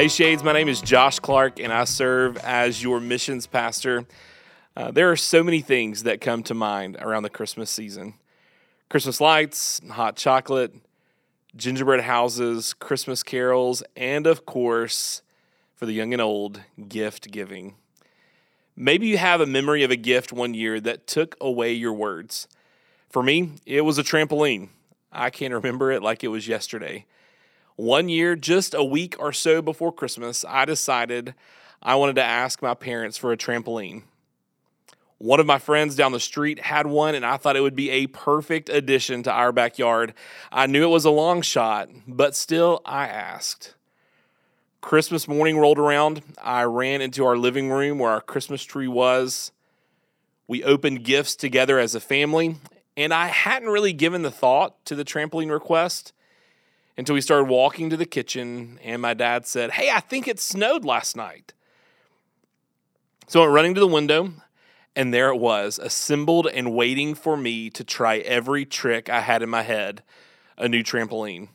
Hey Shades, my name is Josh Clarke, and I serve as your missions pastor. There are so many things that come to mind around the Christmas season. Christmas lights, hot chocolate, gingerbread houses, Christmas carols, and of course, for the young and old, gift giving. Maybe you have a memory of a gift one year that took away your words. For me, it was a trampoline. I can remember it like it was yesterday. One year, just a week or so before Christmas, I decided I wanted to ask my parents for a trampoline. One of my friends down the street had one, and I thought it would be a perfect addition to our backyard. I knew it was a long shot, but still I asked. Christmas morning rolled around. I ran into our living room where our Christmas tree was. We opened gifts together as a family, and I hadn't really given the thought to the trampoline request until we started walking to the kitchen, and my dad said, "Hey, I think it snowed last night." So I went running to the window, and there it was, assembled and waiting for me to try every trick I had in my head, a new trampoline.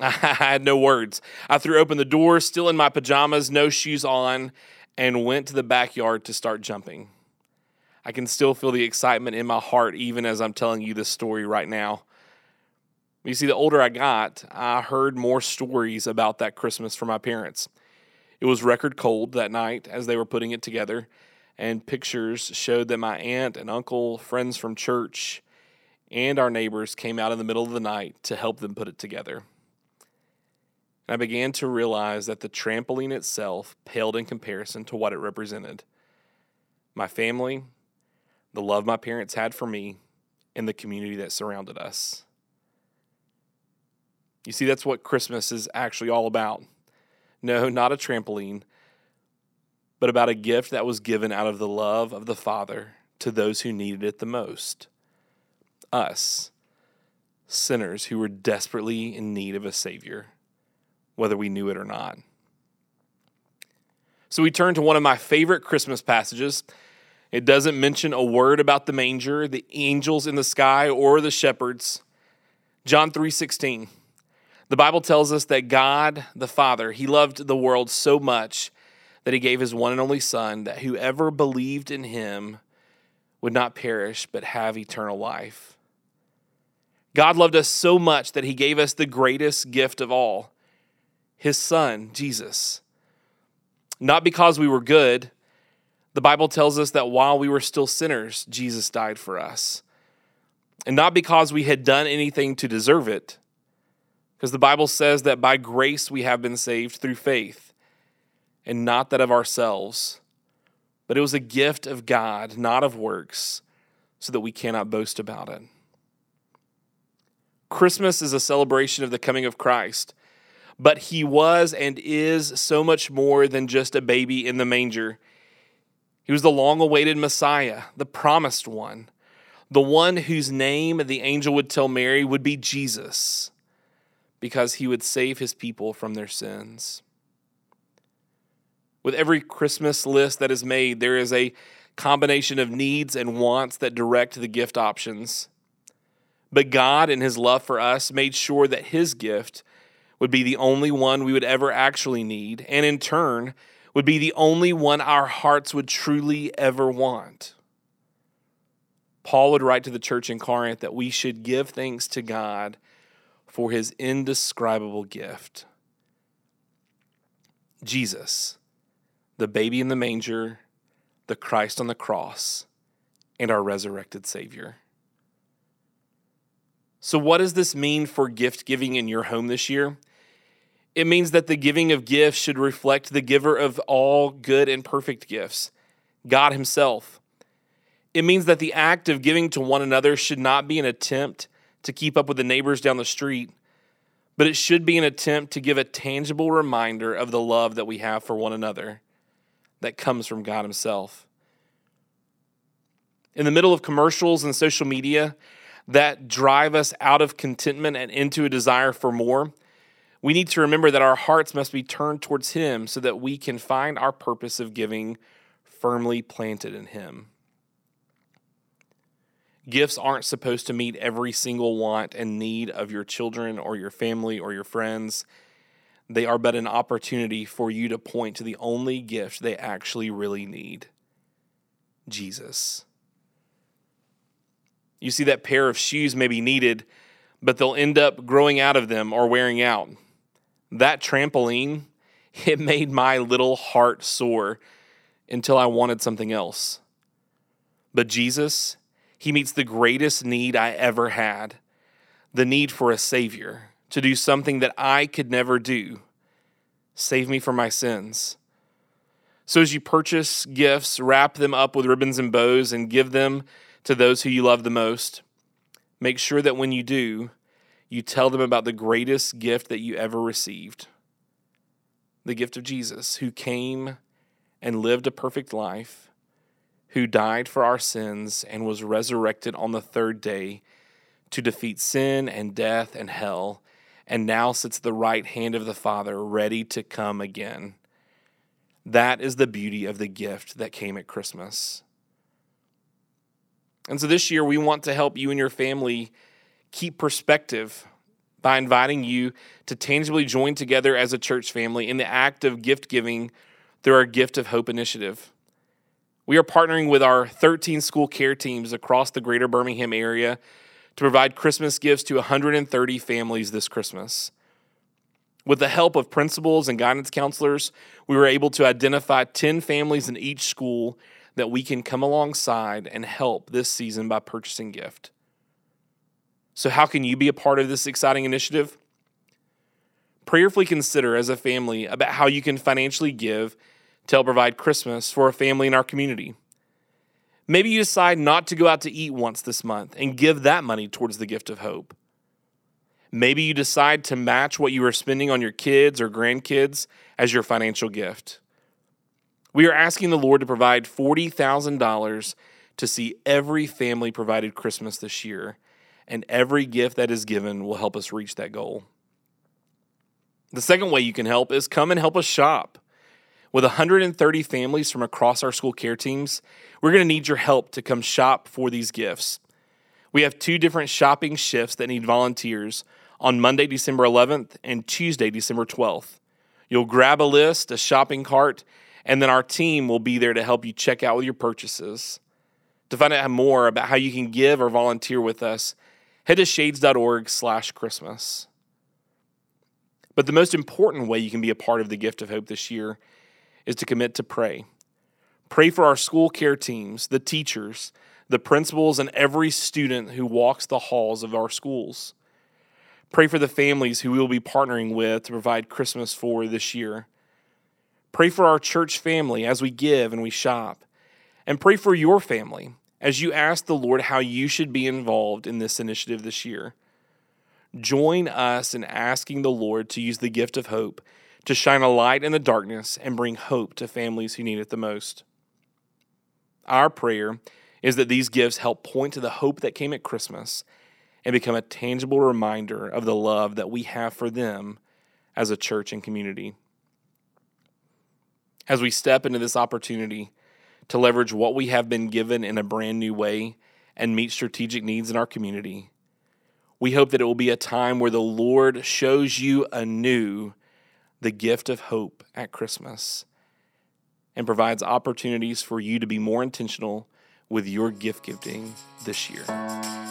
I had no words. I threw open the door, still in my pajamas, no shoes on, and went to the backyard to start jumping. I can still feel the excitement in my heart, even as I'm telling you this story right now. You see, the older I got, I heard more stories about that Christmas from my parents. It was record cold that night as they were putting it together, and pictures showed that my aunt and uncle, friends from church, and our neighbors came out in the middle of the night to help them put it together. And I began to realize that the trampoline itself paled in comparison to what it represented. My family, the love my parents had for me, and the community that surrounded us. You see, that's what Christmas is actually all about. No, not a trampoline, but about a gift that was given out of the love of the Father to those who needed it the most. Us, sinners who were desperately in need of a Savior, whether we knew it or not. So we turn to one of my favorite Christmas passages. It doesn't mention a word about the manger, the angels in the sky, or the shepherds. John 3:16. The Bible tells us that God, the Father, he loved the world so much that he gave his one and only Son, that whoever believed in him would not perish but have eternal life. God loved us so much that he gave us the greatest gift of all, his Son, Jesus. Not because we were good. The Bible tells us that while we were still sinners, Jesus died for us. And not because we had done anything to deserve it, because the Bible says that by grace we have been saved through faith, and not that of ourselves. But it was a gift of God, not of works, so that we cannot boast about it. Christmas is a celebration of the coming of Christ, but he was and is so much more than just a baby in the manger. He was the long-awaited Messiah, the promised one, the one whose name the angel would tell Mary would be Jesus, because he would save his people from their sins. With every Christmas list that is made, there is a combination of needs and wants that direct the gift options. But God, in his love for us, made sure that his gift would be the only one we would ever actually need, and in turn, would be the only one our hearts would truly ever want. Paul would write to the church in Corinth that we should give thanks to God for his indescribable gift. Jesus, the baby in the manger, the Christ on the cross, and our resurrected Savior. So what does this mean for gift giving in your home this year? It means that the giving of gifts should reflect the giver of all good and perfect gifts, God himself. It means that the act of giving to one another should not be an attempt to keep up with the neighbors down the street, but it should be an attempt to give a tangible reminder of the love that we have for one another that comes from God himself. In the middle of commercials and social media that drive us out of contentment and into a desire for more, we need to remember that our hearts must be turned towards him so that we can find our purpose of giving firmly planted in him. Gifts aren't supposed to meet every single want and need of your children or your family or your friends. They are but an opportunity for you to point to the only gift they actually really need, Jesus. You see, that pair of shoes may be needed, but they'll end up growing out of them or wearing out. That trampoline, it made my little heart sore until I wanted something else. But Jesus, he meets the greatest need I ever had, the need for a Savior, to do something that I could never do, save me from my sins. So as you purchase gifts, wrap them up with ribbons and bows and give them to those who you love the most. Make sure that when you do, you tell them about the greatest gift that you ever received, the gift of Jesus, who came and lived a perfect life, who died for our sins and was resurrected on the third day to defeat sin and death and hell, and now sits at the right hand of the Father, ready to come again. That is the beauty of the gift that came at Christmas. And so this year, we want to help you and your family keep perspective by inviting you to tangibly join together as a church family in the act of gift giving through our Gift of Hope initiative. We are partnering with our 13 school care teams across the greater Birmingham area to provide Christmas gifts to 130 families this Christmas. With the help of principals and guidance counselors, we were able to identify 10 families in each school that we can come alongside and help this season by purchasing gift. So how can you be a part of this exciting initiative? Prayerfully consider as a family about how you can financially give to help provide Christmas for a family in our community. Maybe you decide not to go out to eat once this month and give that money towards the Gift of Hope. Maybe you decide to match what you are spending on your kids or grandkids as your financial gift. We are asking the Lord to provide $40,000 to see every family provided Christmas this year, and every gift that is given will help us reach that goal. The second way you can help is come and help us shop. With 130 families from across our school care teams, we're going to need your help to come shop for these gifts. We have two different shopping shifts that need volunteers on Monday, December 11th and Tuesday, December 12th. You'll grab a list, a shopping cart, and then our team will be there to help you check out with your purchases. To find out more about how you can give or volunteer with us, head to shades.org/Christmas. But the most important way you can be a part of the Gift of Hope this year is to commit to pray. Pray for our school care teams, the teachers, the principals, and every student who walks the halls of our schools. Pray for the families who we will be partnering with to provide Christmas for this year. Pray for our church family as we give and we shop. And pray for your family as you ask the Lord how you should be involved in this initiative this year. Join us in asking the Lord to use the Gift of Hope to shine a light in the darkness and bring hope to families who need it the most. Our prayer is that these gifts help point to the hope that came at Christmas and become a tangible reminder of the love that we have for them as a church and community. As we step into this opportunity to leverage what we have been given in a brand new way and meet strategic needs in our community, we hope that it will be a time where the Lord shows you anew the gift of hope at Christmas and provides opportunities for you to be more intentional with your gift giving this year.